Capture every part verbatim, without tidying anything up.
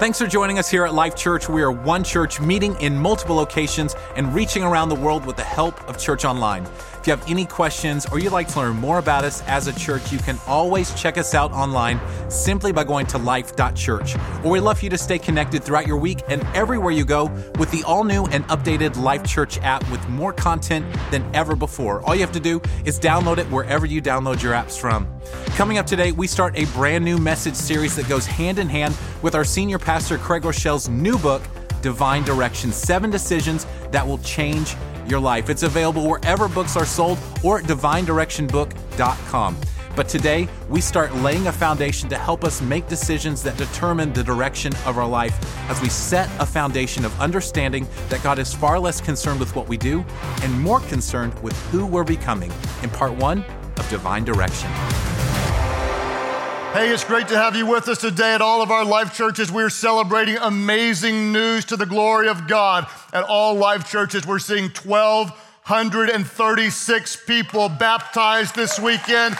Thanks for joining us here at Life Church. We are one church meeting in multiple locations and reaching around the world with the help of Church Online. If you have any questions or you'd like to learn more about us as a church, you can always check us out online simply by going to life dot church. Or we'd love for you to stay connected throughout your week and everywhere you go with the all-new and updated Life Church app with more content than ever before. All you have to do is download it wherever you download your apps from. Coming up today, we start a brand new message series that goes hand in hand with our senior pastor Craig Groeschel's new book, Divine Direction, Seven Decisions That Will Change Your Life. It's available wherever books are sold or at divine direction book dot com. But today, we start laying a foundation to help us make decisions that determine the direction of our life as we set a foundation of understanding that God is far less concerned with what we do and more concerned with who we're becoming in part one of Divine Direction. Hey, it's great to have you with us today at all of our Life Churches. We're celebrating amazing news to the glory of God. At all Life Churches, we're seeing one thousand two hundred thirty-six people baptized this weekend.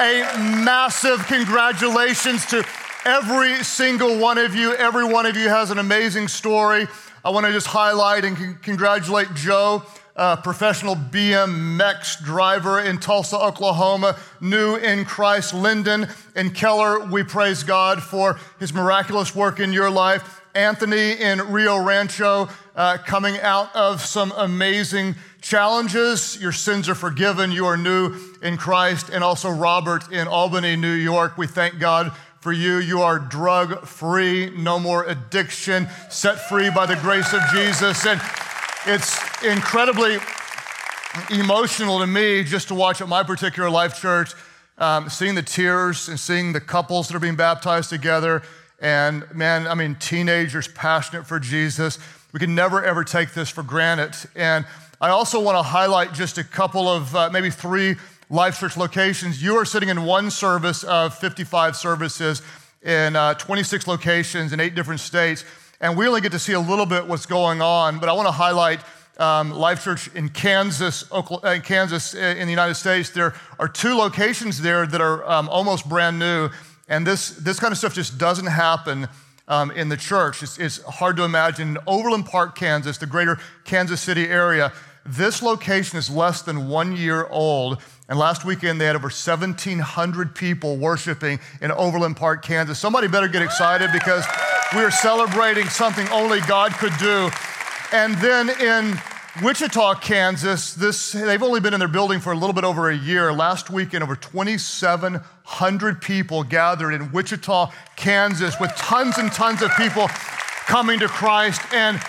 A massive congratulations to every single one of you. Every one of you has an amazing story. I want to just highlight and c- congratulate Joe, a professional B M X driver in Tulsa, Oklahoma, new in Christ. Linden and Keller, we praise God for his miraculous work in your life. Anthony in Rio Rancho, uh, coming out of some amazing challenges. Your sins are forgiven. You are new in Christ. And also Robert in Albany, New York. We thank God for you. You are drug-free, no more addiction, set free by the grace of Jesus. And it's incredibly emotional to me just to watch at my particular Life Church, um, seeing the tears and seeing the couples that are being baptized together. And man, I mean, teenagers passionate for Jesus. We can never, ever take this for granted. And I also want to highlight just a couple of, uh, maybe three Life Church locations. You are sitting in one service of fifty-five services in uh, twenty-six locations in eight different states. And we only get to see a little bit what's going on, but I want to highlight um, Life Church in Kansas, Oklahoma, in Kansas, in the United States. There are two locations there that are um, almost brand new, and this this kind of stuff just doesn't happen um, in the church. It's, it's hard to imagine. Overland Park, Kansas, the greater Kansas City area. This location is less than one year old, and last weekend they had over seventeen hundred people worshiping in Overland Park, Kansas. Somebody better get excited because we are celebrating something only God could do. And then in Wichita, Kansas, this they've only been in their building for a little bit over a year. Last weekend, over twenty-seven hundred people gathered in Wichita, Kansas, with tons and tons of people coming to Christ. And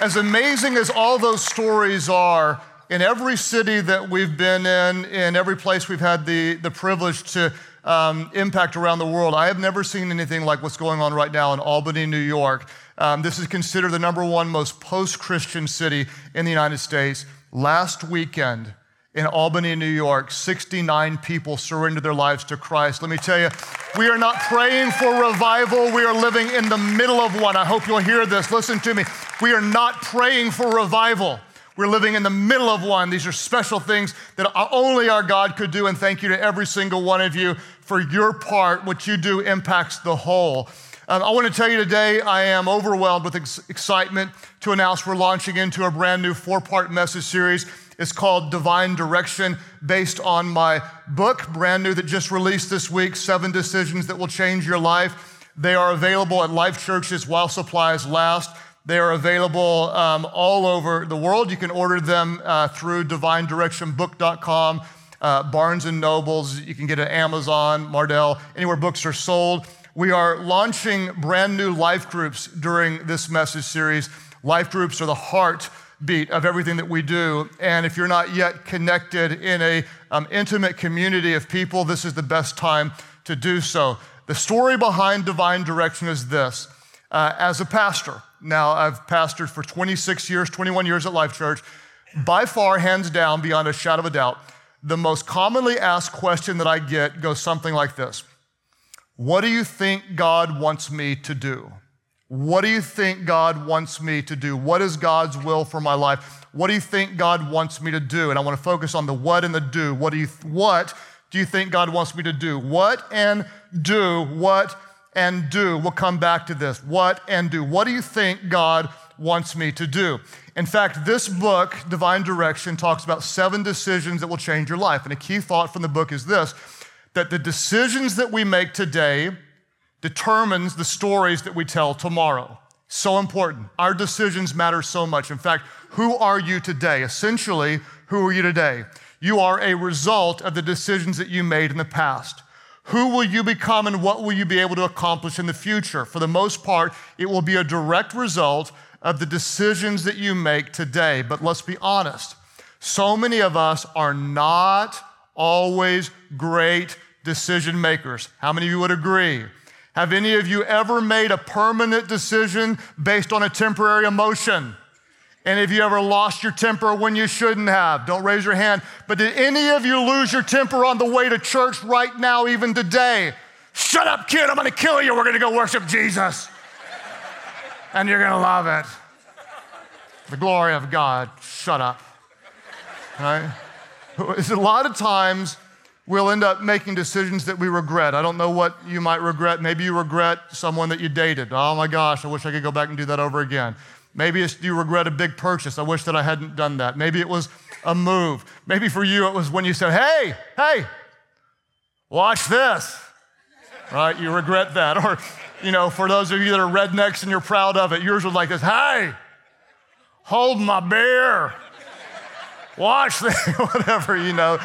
as amazing as all those stories are, in every city that we've been in, in every place we've had the, the privilege to um, impact around the world, I have never seen anything like what's going on right now in Albany, New York. Um, this is considered the number one most post-Christian city in the United States. Last weekend in Albany, New York, sixty-nine people surrendered their lives to Christ. Let me tell you, we are not praying for revival. We are living in the middle of one. I hope you'll hear this. Listen to me. We are not praying for revival. We're living in the middle of one. These are special things that only our God could do, and thank you to every single one of you for your part. What you do impacts the whole. Um, I want to tell you today, I am overwhelmed with ex- excitement to announce we're launching into a brand new four-part message series. It's called Divine Direction, based on my book, brand new, that just released this week, Seven Decisions That Will Change Your Life. They are available at Life Churches while supplies last. They are available um, all over the world. You can order them uh, through divine direction book dot com, uh, Barnes and Nobles. You can get it at Amazon, Mardell, anywhere books are sold. We are launching brand new life groups during this message series. Life groups are the heartbeat of everything that we do. And if you're not yet connected in an um, intimate community of people, this is the best time to do so. The story behind Divine Direction is this. Uh, as a pastor, now I've pastored for twenty-six years, twenty-one years at Life Church. By far, hands down, beyond a shadow of a doubt, the most commonly asked question that I get goes something like this. What do you think God wants me to do? What do you think God wants me to do? What is God's will for my life? What do you think God wants me to do? And I want to focus on the what and the do. What do you, what do you think God wants me to do? What and do, what and do. We'll come back to this. What and do. What do you think God wants me to do? In fact, this book, Divine Direction, talks about seven decisions that will change your life. And a key thought from the book is this, that the decisions that we make today determines the stories that we tell tomorrow. So important. Our decisions matter so much. In fact, who are you today? Essentially, who are you today? You are a result of the decisions that you made in the past. Who will you become and what will you be able to accomplish in the future? For the most part, it will be a direct result of the decisions that you make today. But let's be honest. So many of us are not always great decision makers. How many of you would agree? Have any of you ever made a permanent decision based on a temporary emotion? And have you ever lost your temper when you shouldn't have? Don't raise your hand. But did any of you lose your temper on the way to church right now, even today? Shut up, kid, I'm gonna kill you. We're gonna go worship Jesus. And you're gonna love it. The glory of God, shut up, right? It's a lot of times we'll end up making decisions that we regret. I don't know what you might regret. Maybe you regret someone that you dated. Oh my gosh, I wish I could go back and do that over again. Maybe it's, you regret a big purchase. I wish that I hadn't done that. Maybe it was a move. Maybe for you, it was when you said, hey, hey, watch this, right? You regret that. Or, you know, for those of you that are rednecks and you're proud of it, yours was like this, hey, hold my beer, watch this, whatever, you know.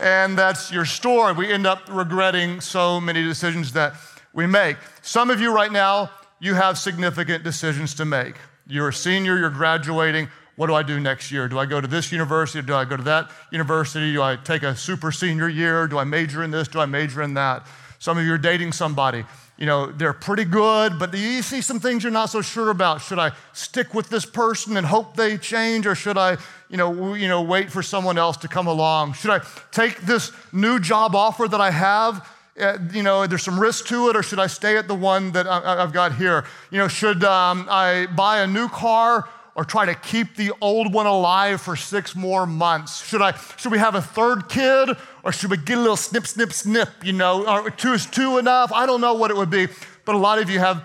And that's your story. We end up regretting so many decisions that we make. Some of you right now, you have significant decisions to make. You're a senior, you're graduating. What do I do next year? Do I go to this university? Or do I go to that university? Do I take a super senior year? Do I major in this? Do I major in that? Some of you are dating somebody. You know, they're pretty good, but you see some things you're not so sure about. Should I stick with this person and hope they change? Or should I, you know, you know, wait for someone else to come along? Should I take this new job offer that I have? Uh, you know, there's some risk to it, or should I stay at the one that I, I've got here? You know, should um, I buy a new car or try to keep the old one alive for six more months? Should I? Should we have a third kid, or should we get a little snip, snip, snip? You know, or two is two enough? I don't know what it would be, but a lot of you have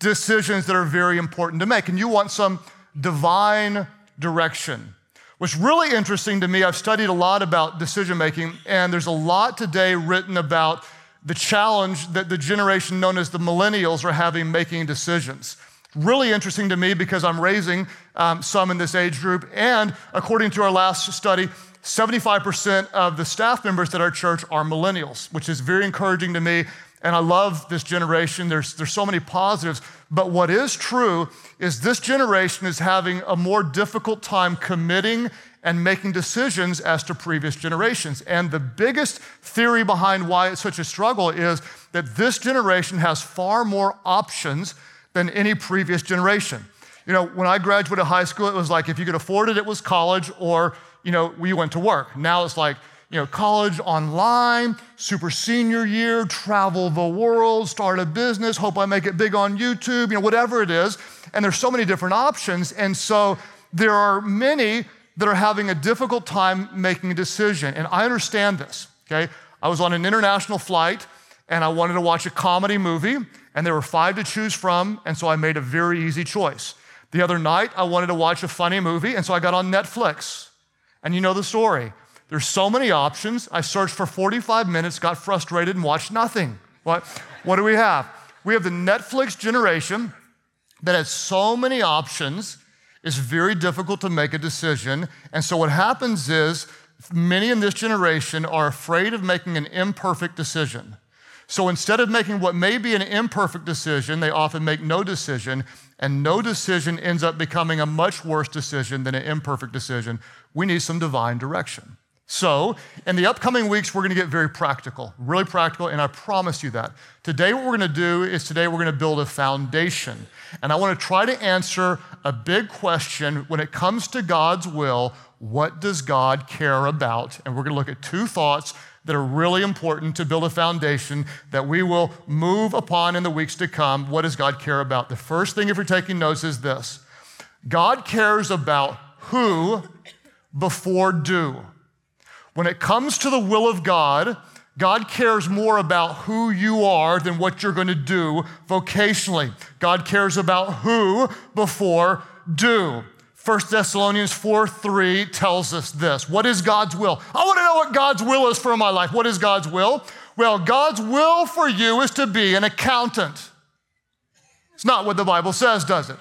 decisions that are very important to make, and you want some divine direction. What's really interesting to me, I've studied a lot about decision making, and there's a lot today written about the challenge that the generation known as the millennials are having making decisions. Really interesting to me because I'm raising um, some in this age group, and according to our last study, seventy-five percent of the staff members at our church are millennials, which is very encouraging to me, and I love this generation. There's, there's so many positives, but what is true is this generation is having a more difficult time committing and making decisions as to previous generations. And the biggest theory behind why it's such a struggle is that this generation has far more options than any previous generation. You know, when I graduated high school, it was like if you could afford it, it was college, or, you know, we went to work. Now it's like, you know, college online, super senior year, travel the world, start a business, hope I make it big on YouTube, you know, whatever it is. And there's so many different options. And so there are many that are having a difficult time making a decision. And I understand this, okay? I was on an international flight and I wanted to watch a comedy movie and there were five to choose from, and so I made a very easy choice. The other night, I wanted to watch a funny movie, and so I got on Netflix. And you know the story. There's so many options. I searched for forty-five minutes, got frustrated, and watched nothing. What, what do we have? We have the Netflix generation that has so many options. It's very difficult to make a decision. And so what happens is many in this generation are afraid of making an imperfect decision. So instead of making what may be an imperfect decision, they often make no decision, and no decision ends up becoming a much worse decision than an imperfect decision. We need some divine direction. So in the upcoming weeks, we're gonna get very practical, really practical, and I promise you that. Today, what we're gonna do is today we're gonna build a foundation. And I wanna try to answer a big question when it comes to God's will. What does God care about? And we're gonna look at two thoughts that are really important to build a foundation that we will move upon in the weeks to come. What does God care about? The first thing, if you're taking notes, is this. God cares about who before do. When it comes to the will of God, God cares more about who you are than what you're going to do vocationally. God cares about who before do. First Thessalonians four three tells us this. What is God's will? I want to know what God's will is for my life. What is God's will? Well, God's will for you is to be an accountant. It's not what the Bible says, does it?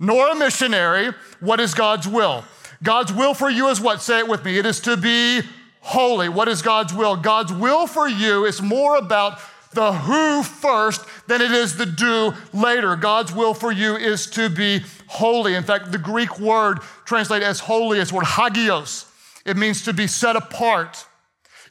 Nor a missionary. What is God's will? God's will for you is what? Say it with me. It is to be holy. What is God's will? God's will for you is more about the who first than it is the do later. God's will for you is to be holy. In fact, the Greek word translated as holy is the word hagios. It means to be set apart.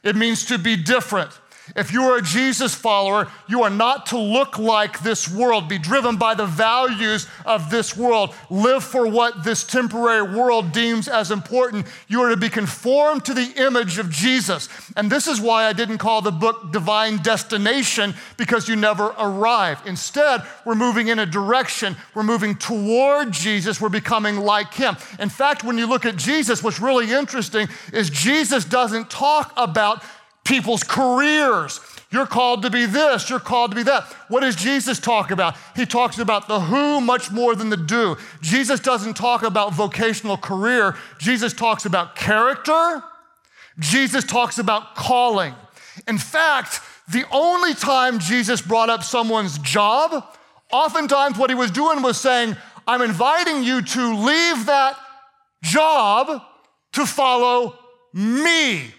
It means to be different. If you are a Jesus follower, you are not to look like this world, be driven by the values of this world, live for what this temporary world deems as important. You are to be conformed to the image of Jesus. And this is why I didn't call the book Divine Destination, because you never arrive. Instead, we're moving in a direction. We're moving toward Jesus. We're becoming like him. In fact, when you look at Jesus, what's really interesting is Jesus doesn't talk about people's careers. You're called to be this, you're called to be that. What does Jesus talk about? He talks about the who much more than the do. Jesus doesn't talk about vocational career. Jesus talks about character. Jesus talks about calling. In fact, the only time Jesus brought up someone's job, oftentimes what he was doing was saying, I'm inviting you to leave that job to follow me.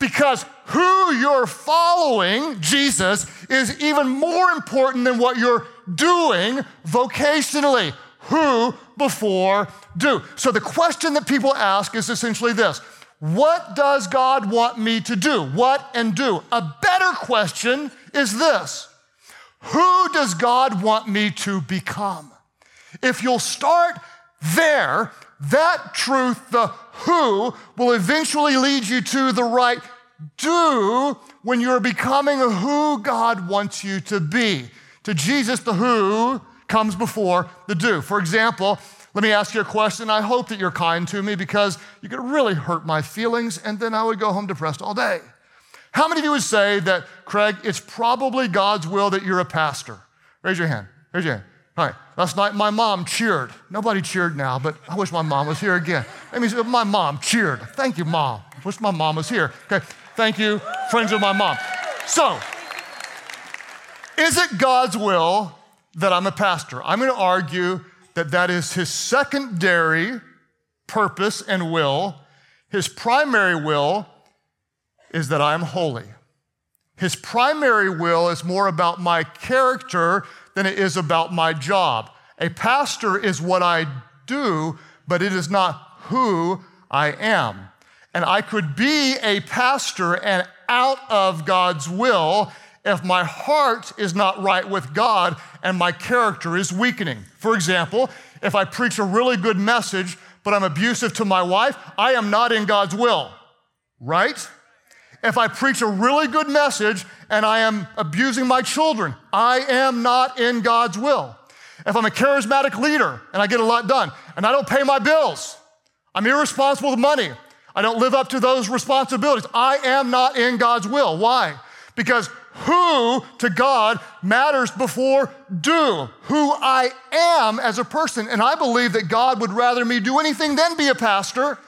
Because who you're following, Jesus, is even more important than what you're doing vocationally. Who before do. So the question that people ask is essentially this. What does God want me to do? What and do? A better question is this. Who does God want me to become? If you'll start there, that truth, the who, will eventually lead you to the right do when you're becoming who God wants you to be. To Jesus, the who comes before the do. For example, let me ask you a question. I hope that you're kind to me because you could really hurt my feelings and then I would go home depressed all day. How many of you would say that, Craig, it's probably God's will that you're a pastor? Raise your hand, raise your hand. All right, last night my mom cheered. Nobody cheered now, but I wish my mom was here again. That means my mom cheered. Thank you, Mom. I wish my mom was here. Okay, thank you, friends of my mom. So, is it God's will that I'm a pastor? I'm gonna argue that that is his secondary purpose and will. His primary will is that I'm holy. His primary will is more about my character than it is about my job. A pastor is what I do, but it is not who I am. And I could be a pastor and out of God's will if my heart is not right with God and my character is weakening. For example, if I preach a really good message, but I'm abusive to my wife, I am not in God's will, right? If I preach a really good message and I am abusing my children, I am not in God's will. If I'm a charismatic leader and I get a lot done and I don't pay my bills, I'm irresponsible with money, I don't live up to those responsibilities, I am not in God's will. Why? Because who to God matters before do, who I am as a person. And I believe that God would rather me do anything than be a pastor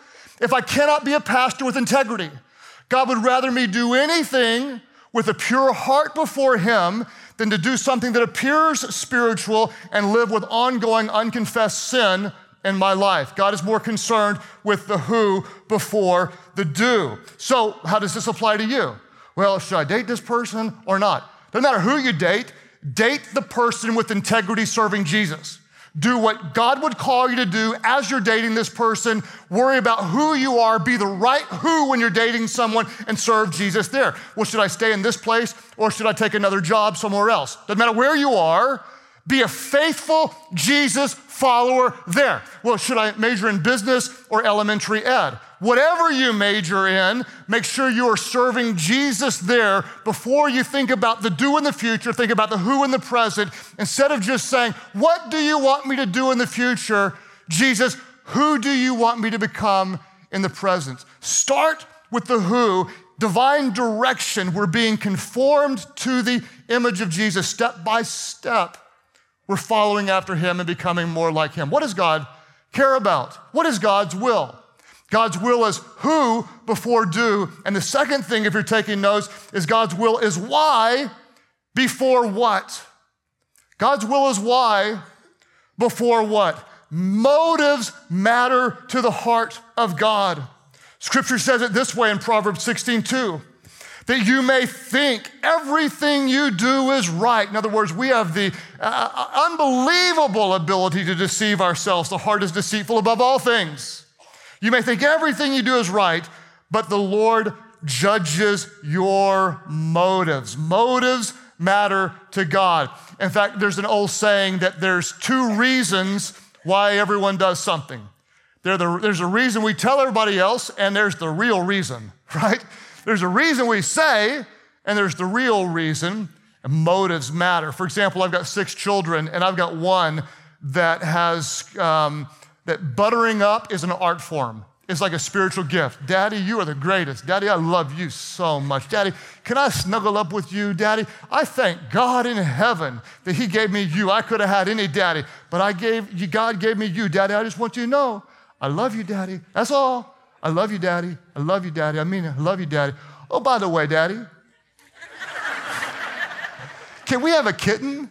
if I cannot be a pastor with integrity. God would rather me do anything with a pure heart before him than to do something that appears spiritual and live with ongoing unconfessed sin in my life. God is more concerned with the who before the do. So how does this apply to you? Well, should I date this person or not? Doesn't matter who you date, date the person with integrity serving Jesus. Do what God would call you to do as you're dating this person. Worry about who you are. Be the right who when you're dating someone and serve Jesus there. Well, should I stay in this place or should I take another job somewhere else? Doesn't matter where you are. Be a faithful Jesus follower there. Well, should I major in business or elementary ed? Whatever you major in, make sure you are serving Jesus there before you think about the do in the future, think about the who in the present. Instead of just saying, what do you want me to do in the future? Jesus, who do you want me to become in the present? Start with the who. divine direction. We're being conformed to the image of Jesus. Step by step, we're following after him and becoming more like him. What does God care about? What is God's will? God's will is who before do. And the second thing, if you're taking notes, is God's will is why before what? God's will is why before what? Motives matter to the heart of God. Scripture says it this way in Proverbs sixteen two, that you may think everything you do is right. In other words, we have the uh, unbelievable ability to deceive ourselves. The heart is deceitful above all things. You may think everything you do is right, but the Lord judges your motives. Motives matter to God. In fact, there's an old saying that there's two reasons why everyone does something. The, there's a reason we tell everybody else, and there's the real reason, right? There's a reason we say, and there's the real reason, and motives matter. For example, I've got six children, and I've got one that has... Um, that buttering up is an art form. It's like a spiritual gift. Daddy, you are the greatest. Daddy, I love you so much. Daddy, can I snuggle up with you? Daddy, I thank God in heaven that he gave me you. I could have had any daddy, but I gave you, God gave me you. Daddy, I just want you to know, I love you, Daddy. That's all. I love you, Daddy. I love you, Daddy. I mean, I love you, Daddy. Oh, by the way, Daddy, can we have a kitten?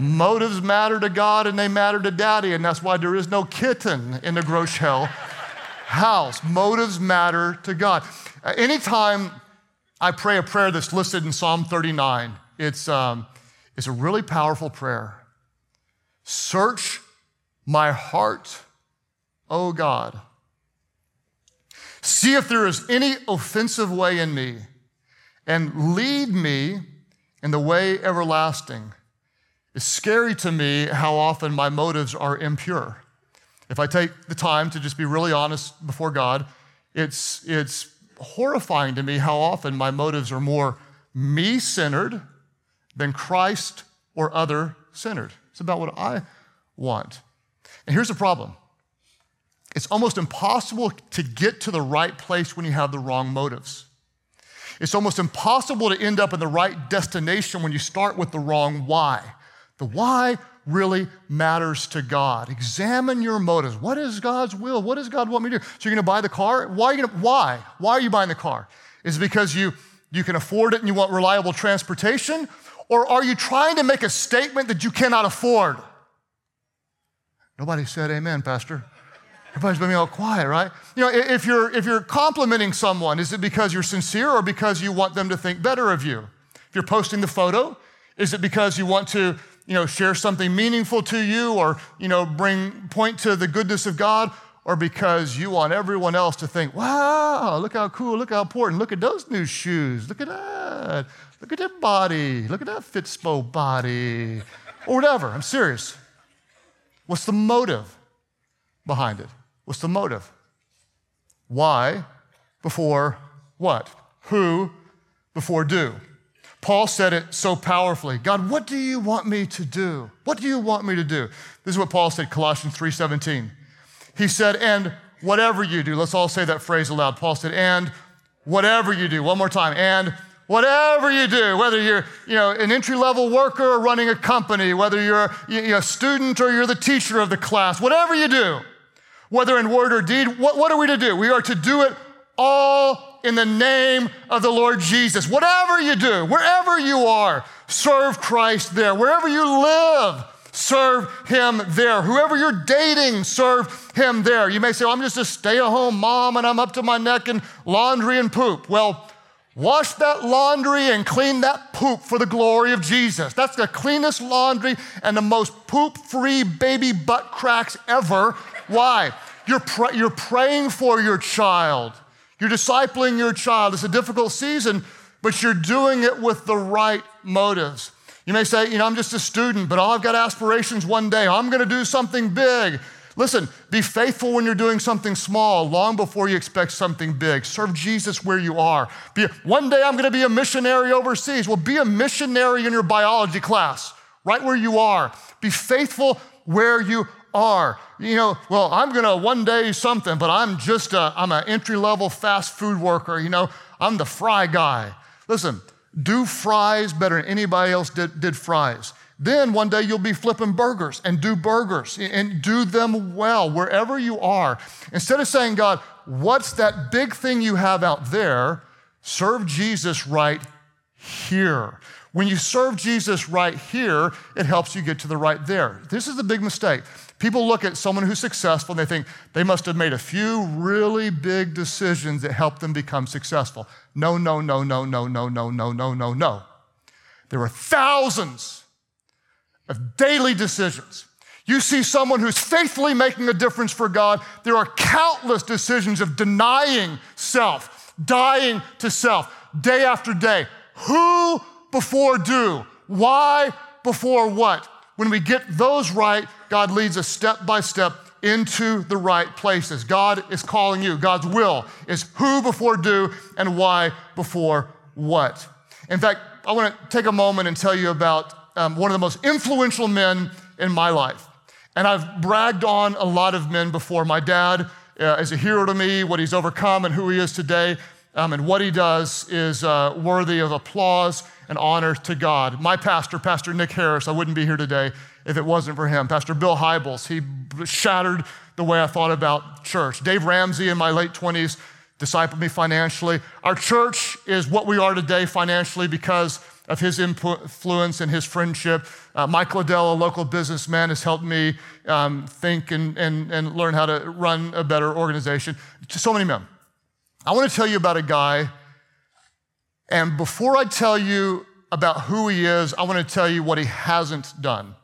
Motives matter to God and they matter to Daddy, and that's why there is no kitten in the Groeschel house. Motives matter to God. Uh, anytime I pray a prayer that's listed in Psalm thirty-nine, it's, um, it's a really powerful prayer. Search my heart, O God. See if there is any offensive way in me, and lead me in the way everlasting. It's scary to me how often my motives are impure. If I take the time to just be really honest before God, it's, it's horrifying to me how often my motives are more me-centered than Christ or other-centered. It's about what I want. And here's the problem. It's almost impossible to get to the right place when you have the wrong motives. It's almost impossible to end up in the right destination when you start with the wrong why. The why really matters to God. Examine your motives. What is God's will? What does God want me to do? So you're gonna buy the car? Why are you gonna, why? Why are you buying the car? Is it because you, you can afford it and you want reliable transportation? Or are you trying to make a statement that you cannot afford? Nobody said amen, Pastor. Everybody's been all quiet, right? You know, if you're, if you're complimenting someone, is it because you're sincere or because you want them to think better of you? If you're posting the photo, is it because you want to, you know, share something meaningful to you or, you know, bring point to the goodness of God, or because you want everyone else to think, wow, look how cool, look how important, look at those new shoes, look at that, look at that body, look at that Fitspo body, or whatever. I'm serious. What's the motive behind it? What's the motive? Why before what? Who before do? Paul said it so powerfully. God, what do you want me to do? What do you want me to do? This is what Paul said, Colossians three seventeen. He said, and whatever you do, let's all say that phrase aloud. Paul said, and whatever you do. One more time, and whatever you do, whether you're you know, an entry-level worker or running a company, whether you're you know, a student or you're the teacher of the class, whatever you do, whether in word or deed, what, what are we to do? We are to do it all in the name of the Lord Jesus. Whatever you do, wherever you are, serve Christ there. Wherever you live, serve him there. Whoever you're dating, serve him there. You may say, well, I'm just a stay-at-home mom and I'm up to my neck in laundry and poop. Well, wash that laundry and clean that poop for the glory of Jesus. That's the cleanest laundry and the most poop-free baby butt cracks ever. Why? You're, pr- you're praying for your child. You're discipling your child. It's a difficult season, but you're doing it with the right motives. You may say, you know, I'm just a student, but all I've got aspirations one day. I'm gonna do something big. Listen, be faithful when you're doing something small, long before you expect something big. Serve Jesus where you are. Be a, one day I'm gonna be a missionary overseas. Well, be a missionary in your biology class, right where you are. Be faithful where you are. You know, well, I'm going to one day something, but I'm just a, I'm an entry-level fast food worker. You know, I'm the fry guy. Listen, do fries better than anybody else did, did fries. Then one day you'll be flipping burgers and do burgers and do them well wherever you are. Instead of saying, God, what's that big thing you have out there? Serve Jesus right here. When you serve Jesus right here, it helps you get to the right there. This is the big mistake. People look at someone who's successful and they think they must have made a few really big decisions that helped them become successful. No, no, no, no, no, no, no, no, no, no, no. There were thousands of daily decisions. You see someone who's faithfully making a difference for God, there are countless decisions of denying self, dying to self, day after day. Who before do? Why before what? When we get those right, God leads us step by step into the right places. God is calling you. God's will is who before do and why before what. In fact, I want to take a moment and tell you about Um, one of the most influential men in my life. And I've bragged on a lot of men before. My dad uh, is a hero to me, what he's overcome and who he is today, um, and what he does is uh, worthy of applause and honor to God. My pastor, Pastor Nick Harris, I wouldn't be here today if it wasn't for him. Pastor Bill Hybels, he shattered the way I thought about church. Dave Ramsey in my late twenties discipled me financially. Our church is what we are today financially because of his influence and his friendship. Uh, Mike Liddell, a local businessman, has helped me um, think and, and, and learn how to run a better organization. So many men. I want to tell you about a guy, and before I tell you about who he is, I want to tell you what he hasn't done.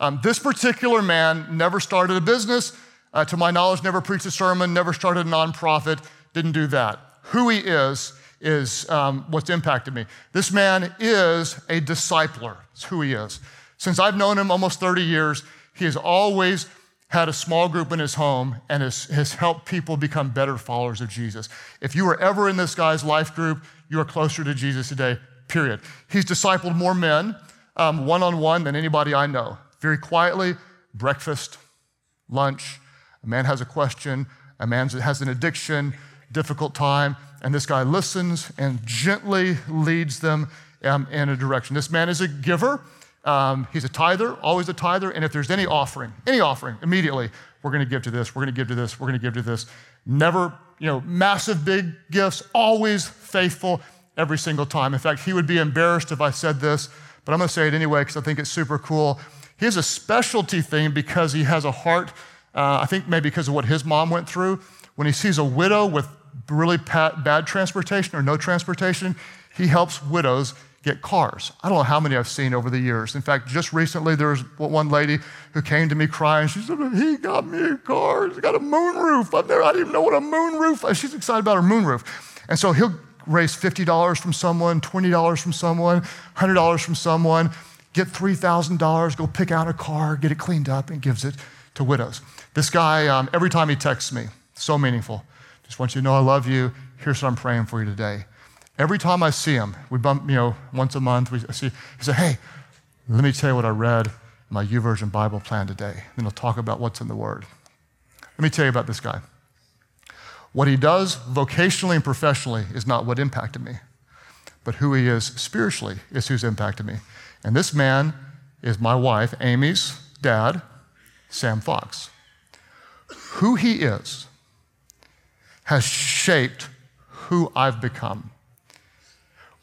Um, this particular man never started a business, uh, to my knowledge, never preached a sermon, never started a nonprofit, didn't do that. Who he is is um, what's impacted me. This man is a discipler. It's who he is. Since I've known him almost thirty years, he has always had a small group in his home and has, has helped people become better followers of Jesus. If you were ever in this guy's life group, you are closer to Jesus today, period. He's discipled more men um, one-on-one than anybody I know. Very quietly, breakfast, lunch, a man has a question, a man has an addiction, difficult time, and this guy listens and gently leads them um, in a direction. This man is a giver. Um, he's a tither, always a tither. And if there's any offering, any offering, immediately, we're going to give to this, we're going to give to this, we're going to give to this. Never, you know, massive big gifts, always faithful every single time. In fact, he would be embarrassed if I said this, but I'm going to say it anyway because I think it's super cool. He has a specialty thing because he has a heart, uh, I think maybe because of what his mom went through. When he sees a widow with really bad transportation or no transportation, he helps widows get cars. I don't know how many I've seen over the years. In fact, just recently there was one lady who came to me crying. She said, he got me a car. He's got a moonroof. I've never, I didn't even know what a moonroof was. She's excited about her moonroof. And so he'll raise fifty dollars from someone, twenty dollars from someone, one hundred dollars from someone, get three thousand dollars, go pick out a car, get it cleaned up, and gives it to widows. This guy, um, every time he texts me, so meaningful. Just want you to know I love you. Here's what I'm praying for you today. Every time I see him, we bump, you know, once a month, we see, he said, hey, let me tell you what I read in my YouVersion Bible plan today. Then I'll talk about what's in the Word. Let me tell you about this guy. What he does vocationally and professionally is not what impacted me, but who he is spiritually is who's impacted me. And this man is my wife, Amy's dad, Sam Fox. Who he is has shaped who I've become.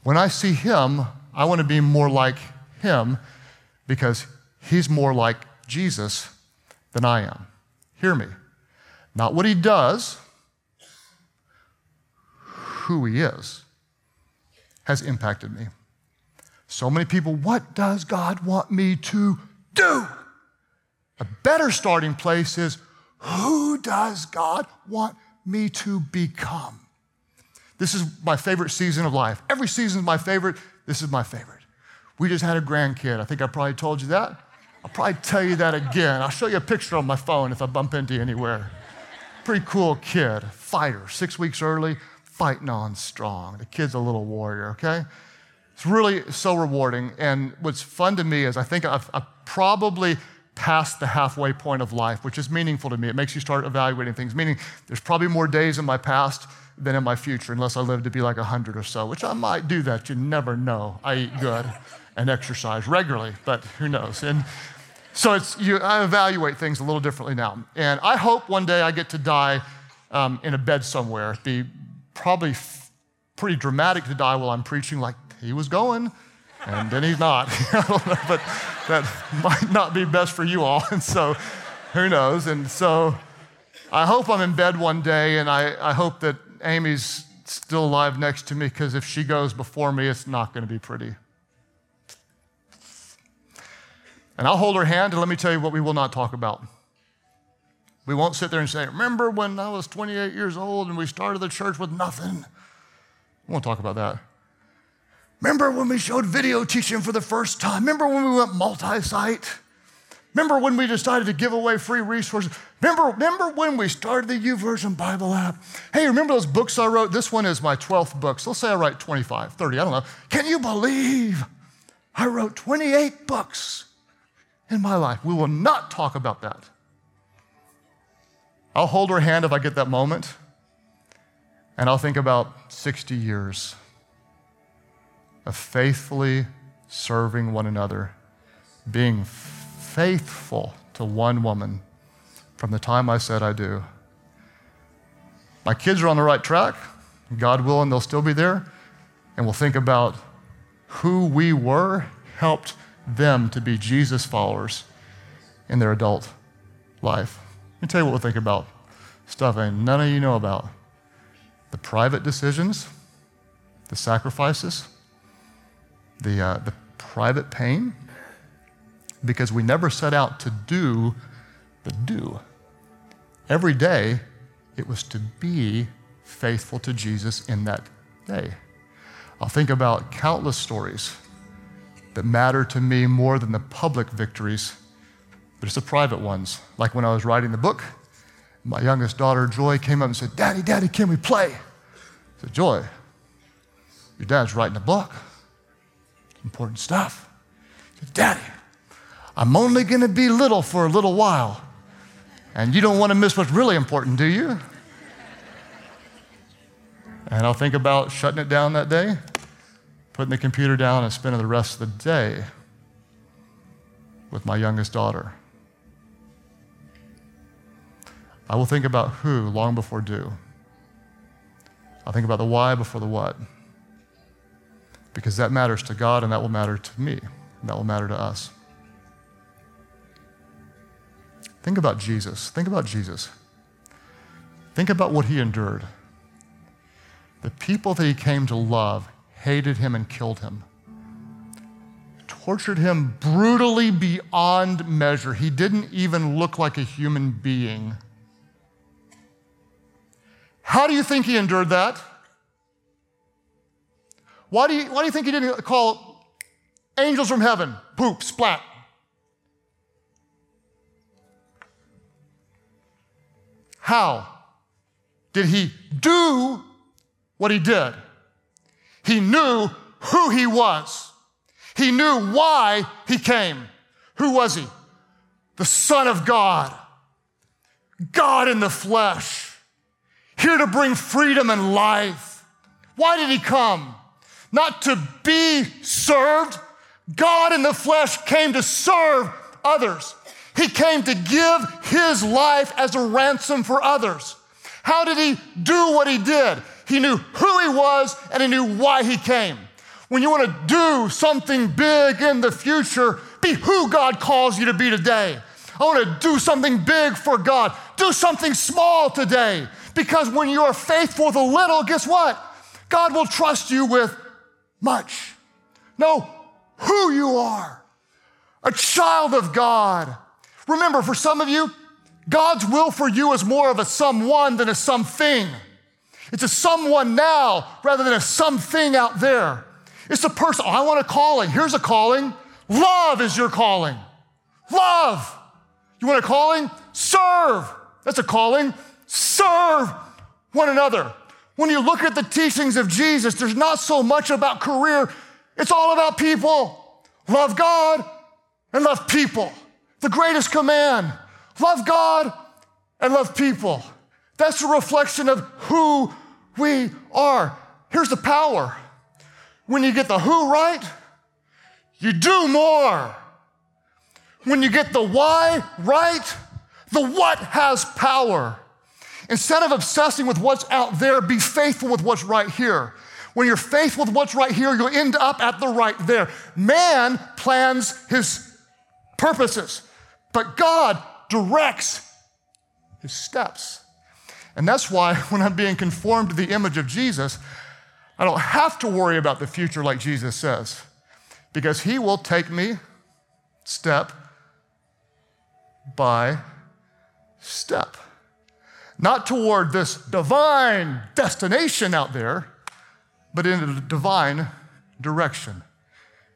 When I see him, I want to be more like him because he's more like Jesus than I am. Hear me. Not what he does, who he is has impacted me. So many people, what does God want me to do? A better starting place is, who does God want me to become? This is my favorite season of life. Every season is my favorite. This is my favorite. We just had a grandkid. I think I probably told you that. I'll probably tell you that again. I'll show you a picture on my phone if I bump into you anywhere. Pretty cool kid, fighter, six weeks early, fighting on strong. The kid's a little warrior, okay? It's really so rewarding. And what's fun to me is I think I've, I've probably past the halfway point of life, which is meaningful to me. It makes you start evaluating things, meaning there's probably more days in my past than in my future, unless I live to be like a hundred or so, which I might do that. You never know. I eat good and exercise regularly, but who knows? And so it's you, I evaluate things a little differently now. And I hope one day I get to die um, in a bed somewhere. It'd be probably f- pretty dramatic to die while I'm preaching, like he was going, and then he's not. I don't know, but that might not be best for you all. And so who knows? And so I hope I'm in bed one day, and I, I hope that Amy's still alive next to me, because if she goes before me, it's not going to be pretty. And I'll hold her hand, and let me tell you what we will not talk about. We won't sit there and say, remember when I was twenty-eight years old and we started the church with nothing? We won't talk about that. Remember when we showed video teaching for the first time? Remember when we went multi-site? Remember when we decided to give away free resources? Remember, remember when we started the YouVersion Bible app? Hey, remember those books I wrote? This one is my twelfth book. So let's say I write twenty-five, thirty, I don't know. Can you believe I wrote twenty-eight books in my life? We will not talk about that. I'll hold her hand if I get that moment, and I'll think about sixty years of faithfully serving one another, being faithful to one woman from the time I said I do. My kids are on the right track. God willing, they'll still be there. And we'll think about who we were, helped them to be Jesus followers in their adult life. Let me tell you what we'll think about. Stuff ain't none of you know about. The private decisions, the sacrifices, the uh, the private pain, because we never set out to do the do. Every day, it was to be faithful to Jesus in that day. I'll think about countless stories that matter to me more than the public victories, but it's the private ones. Like when I was writing the book, my youngest daughter, Joy, came up and said, Daddy, Daddy, can we play? I said, Joy, your dad's writing a book. Important stuff. I said, Daddy, I'm only going to be little for a little while, and you don't want to miss what's really important, do you? And I'll think about shutting it down that day, putting the computer down, and spending the rest of the day with my youngest daughter. I will think about who long before do. I'll think about the why before the what, because that matters to God, and that will matter to me, and that will matter to us. Think about Jesus. Think about Jesus. Think about what he endured. The people that he came to love hated him and killed him, tortured him brutally beyond measure. He didn't even look like a human being. How do you think he endured that? Why do you, why do you think he didn't call angels from heaven? Poop, splat. How did he do what he did? He knew who he was. He knew why he came. Who was he? The Son of God, God in the flesh, here to bring freedom and life. Why did he come? Not to be served. God in the flesh came to serve others. He came to give his life as a ransom for others. How did he do what he did? He knew who he was, and he knew why he came. When you want to do something big in the future, be who God calls you to be today. I want to do something big for God. Do something small today, because when you are faithful with a little, guess what? God will trust you with much. Know who you are, a child of God. Remember, for some of you, God's will for you is more of a someone than a something. It's a someone now rather than a something out there. It's a person. Oh, I want a calling. Here's a calling. Love is your calling. Love. You want a calling? Serve. That's a calling. Serve one another. When you look at the teachings of Jesus, there's not so much about career. It's all about people. Love God and love people. the greatest command. Love God and love people. That's a reflection of who we are. Here's the power. When you get the who right, you do more. When you get the why right, the what has power. Instead of obsessing with what's out there, be faithful with what's right here. When you're faithful with what's right here, you'll end up at the right there. Man plans his purposes, but God directs his steps. And that's why when I'm being conformed to the image of Jesus, I don't have to worry about the future like Jesus says, because he will take me step by step. Not toward this divine destination out there, but in a divine direction.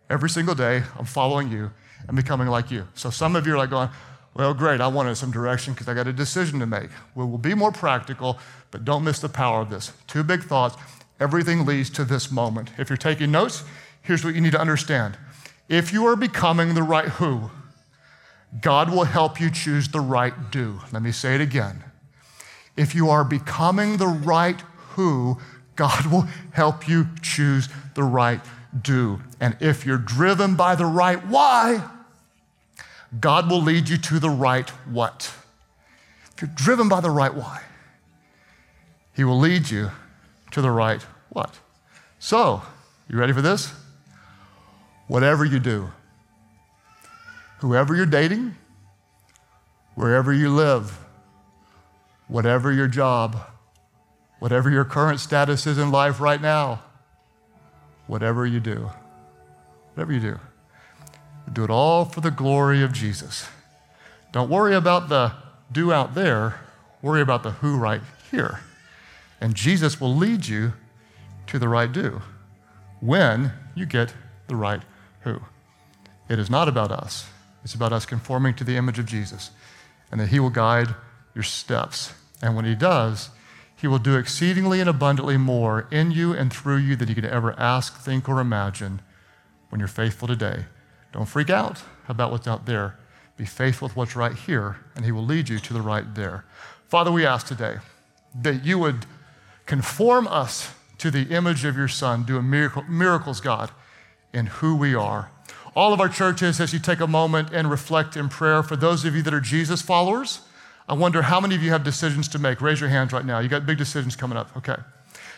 Every single day, I'm following you and becoming like you. So some of you are like going, well, great, I wanted some direction because I got a decision to make. Well, we'll be more practical, but don't miss the power of this. Two big thoughts. Everything leads to this moment. If you're taking notes, here's what you need to understand. If you are becoming the right who, God will help you choose the right do. Let me say it again. If you are becoming the right who, God will help you choose the right do. And if you're driven by the right why, God will lead you to the right what. If you're driven by the right why, he will lead you to the right what. So, you ready for this? Whatever you do, whoever you're dating, wherever you live, whatever your job, whatever your current status is in life right now, whatever you do, whatever you do, do it all for the glory of Jesus. Don't worry about the do out there, worry about the who right here. And Jesus will lead you to the right do when you get the right who. It is not about us. It's about us conforming to the image of Jesus, and that he will guide your steps. And when he does, he will do exceedingly and abundantly more in you and through you than you could ever ask, think, or imagine when you're faithful today. Don't freak out about what's out there. Be faithful with what's right here, and he will lead you to the right there. Father, we ask today that you would conform us to the image of your Son, do a miracle, miracles, God, in who we are. All of our churches, as you take a moment and reflect in prayer, for those of you that are Jesus followers, I wonder how many of you have decisions to make. Raise your hands right now. You got big decisions coming up, okay.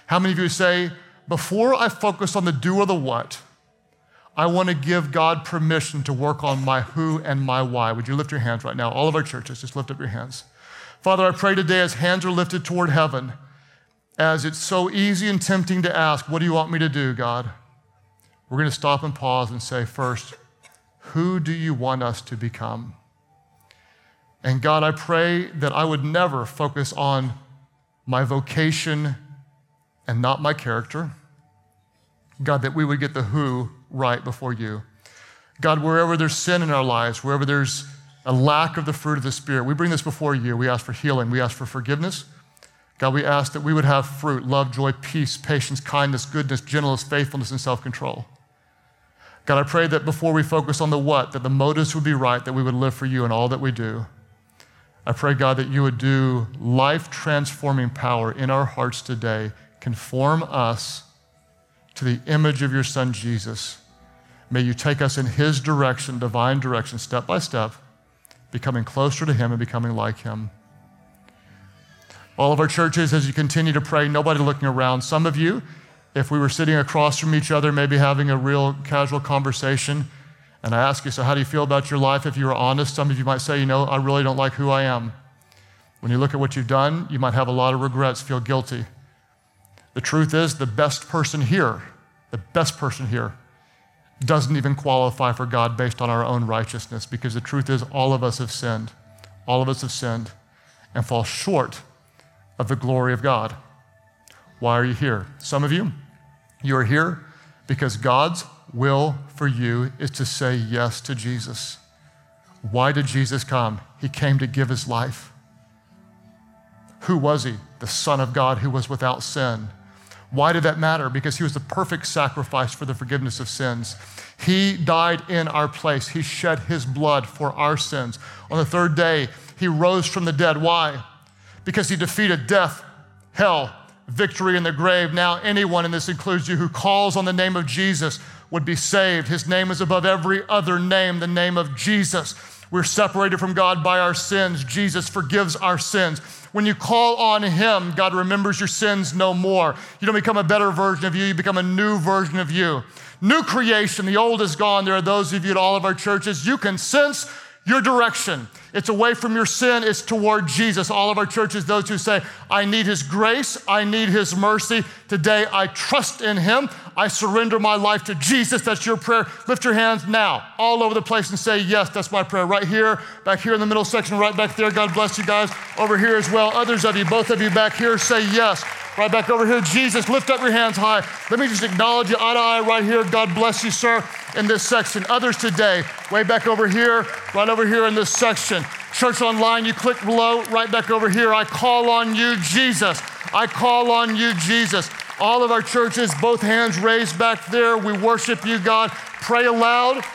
How many of you say, before I focus on the do or the what, I want to give God permission to work on my who and my why. Would you lift your hands right now? All of our churches, just lift up your hands. Father, I pray today as hands are lifted toward heaven, as it's so easy and tempting to ask, what do you want me to do, God? We're going to stop and pause and say first, who do you want us to become? And God, I pray that I would never focus on my vocation and not my character. God, that we would get the who right before you. God, wherever there's sin in our lives, wherever there's a lack of the fruit of the Spirit, we bring this before you. We ask for healing. We ask for forgiveness. God, we ask that we would have fruit, love, joy, peace, patience, kindness, goodness, gentleness, faithfulness, and self-control. God, I pray that before we focus on the what, that the motives would be right, that we would live for you in all that we do. I pray, God, that you would do life-transforming power in our hearts today. Conform us to the image of your Son, Jesus. May you take us in his direction, divine direction, step by step, becoming closer to him and becoming like him. All of our churches, as you continue to pray, nobody looking around. Some of you, if we were sitting across from each other, maybe having a real casual conversation, and I ask you, so how do you feel about your life? If you were honest, some of you might say, you know, I really don't like who I am. When you look at what you've done, you might have a lot of regrets, feel guilty. The truth is, the best person here, the best person here doesn't even qualify for God based on our own righteousness, because the truth is all of us have sinned. All of us have sinned and fall short of the glory of God. Why are you here? Some of you, you are here because God's will for you is to say yes to Jesus. Why did Jesus come? He came to give his life. Who was he? The Son of God who was without sin. Why did that matter? Because he was the perfect sacrifice for the forgiveness of sins. He died in our place. He shed his blood for our sins. On the third day, he rose from the dead. Why? Because he defeated death, hell, victory in the grave. Now anyone, and this includes you, who calls on the name of Jesus would be saved. His name is above every other name, the name of Jesus. We're separated from God by our sins. Jesus forgives our sins. When you call on him, God remembers your sins no more. You don't become a better version of you, you become a new version of you. New creation, the old is gone. There are those of you at all of our churches, you can sense your direction. It's away from your sin, it's toward Jesus. All of our churches, those who say, I need his grace, I need his mercy. Today, I trust in him. I surrender my life to Jesus. That's your prayer. Lift your hands now, all over the place and say, yes, that's my prayer. Right here, back here in the middle section, right back there. God bless you guys. Over here as well, others of you, both of you back here, say yes. Right back over here, Jesus, lift up your hands high. Let me just acknowledge you eye to eye right here. God bless you, sir, in this section. Others today, way back over here, right over here in this section. Church Online, you click below, right back over here. I call on you, Jesus. I call on you, Jesus. All of our churches, both hands raised back there. We worship you, God. Pray aloud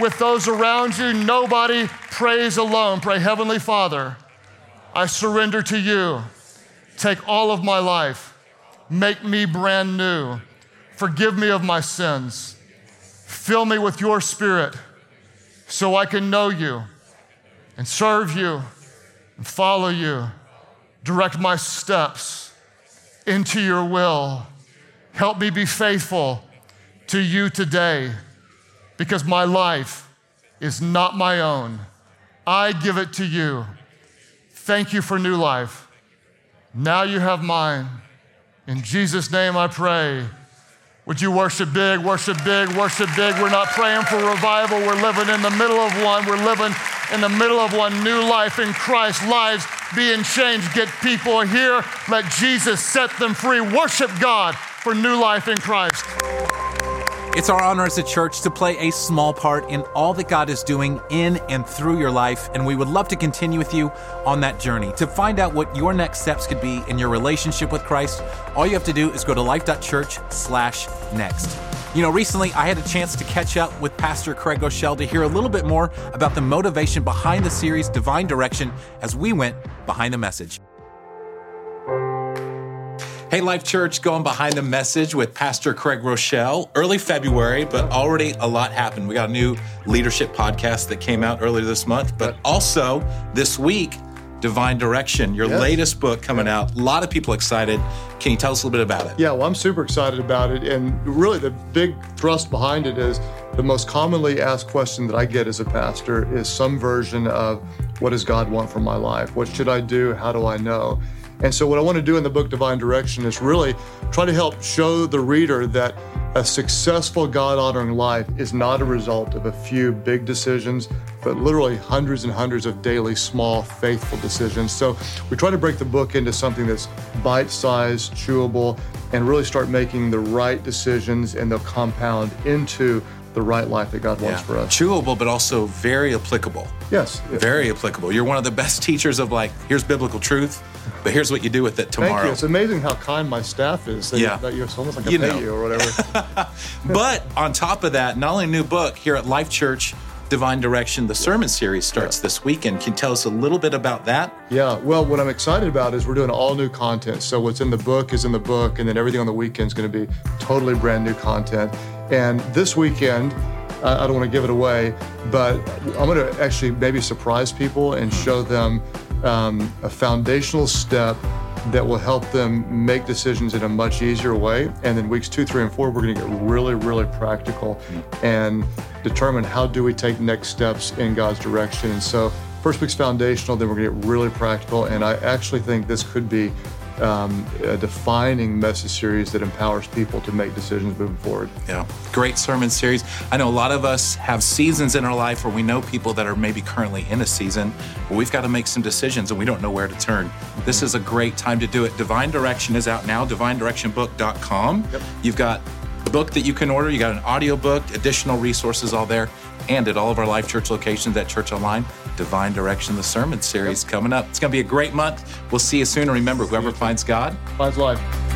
with those around you. Nobody prays alone. Pray, Heavenly Father, I surrender to you. Take all of my life, make me brand new, forgive me of my sins, fill me with your spirit so I can know you and serve you and follow you, direct my steps into your will. Help me be faithful to you today because my life is not my own. I give it to you. Thank you for new life. Now you have mine. In Jesus' name I pray. Would you worship big, worship big, worship big. We're not praying for revival. We're living in the middle of one. We're living in the middle of one. New life in Christ. Lives being changed. Get people here. Let Jesus set them free. Worship God for new life in Christ. It's our honor as a church to play a small part in all that God is doing in and through your life, and we would love to continue with you on that journey. To find out what your next steps could be in your relationship with Christ, all you have to do is go to life.church slash next. You know, recently I had a chance to catch up with Pastor Craig Groeschel to hear a little bit more about the motivation behind the series Divine Direction as we went behind the message. Hey, Life Church, going behind the message with Pastor Craig Groeschel. Early February, but already a lot happened. We got a new leadership podcast that came out earlier this month, but also this week, Divine Direction, your yes. latest book coming yeah. out. A lot of people excited. Can you tell us a little bit about it? Yeah, well, I'm super excited about it. And really the big thrust behind it is the most commonly asked question that I get as a pastor is some version of what does God want for my life? What should I do? How do I know? And so what I want to do in the book Divine Direction is really try to help show the reader that a successful God-honoring life is not a result of a few big decisions, but literally hundreds and hundreds of daily small faithful decisions. So we try to break the book into something that's bite-sized, chewable, and really start making the right decisions, and they'll compound into the right life that God wants yeah. for us. Chewable, but also very applicable. Yes. Very applicable. You're one of the best teachers of like, here's biblical truth, but here's what you do with it tomorrow. Thank you. It's amazing how kind my staff is. They, yeah. That you're, it's almost like I you pay know. you or whatever. But on top of that, not only a new book, here at Life Church, Divine Direction, the sermon series starts yeah. this weekend. Can you tell us a little bit about that? Yeah, well, what I'm excited about is we're doing all new content. So what's in the book is in the book, and then everything on the weekend is going to be totally brand new content. And this weekend, uh, I don't want to give it away, but I'm going to actually maybe surprise people and show them um, a foundational step that will help them make decisions in a much easier way. And then weeks two, three, and four, we're going to get really, really practical and determine how do we take next steps in God's direction. And so first week's foundational, then we're going to get really practical. And I actually think this could be um, a defining message series that empowers people to make decisions moving forward. Yeah, great sermon series. I know a lot of us have seasons in our life where we know people that are maybe currently in a season where we've got to make some decisions and we don't know where to turn. This is a great time to do it. Divine Direction is out now, divine direction book dot com. Yep. You've got a book that you can order, you got an audio book, additional resources all there, and at all of our Life Church locations at Church Online, Divine Direction, the sermon series yep. coming up. It's going to be a great month. We'll see you soon. And remember, whoever finds God finds life.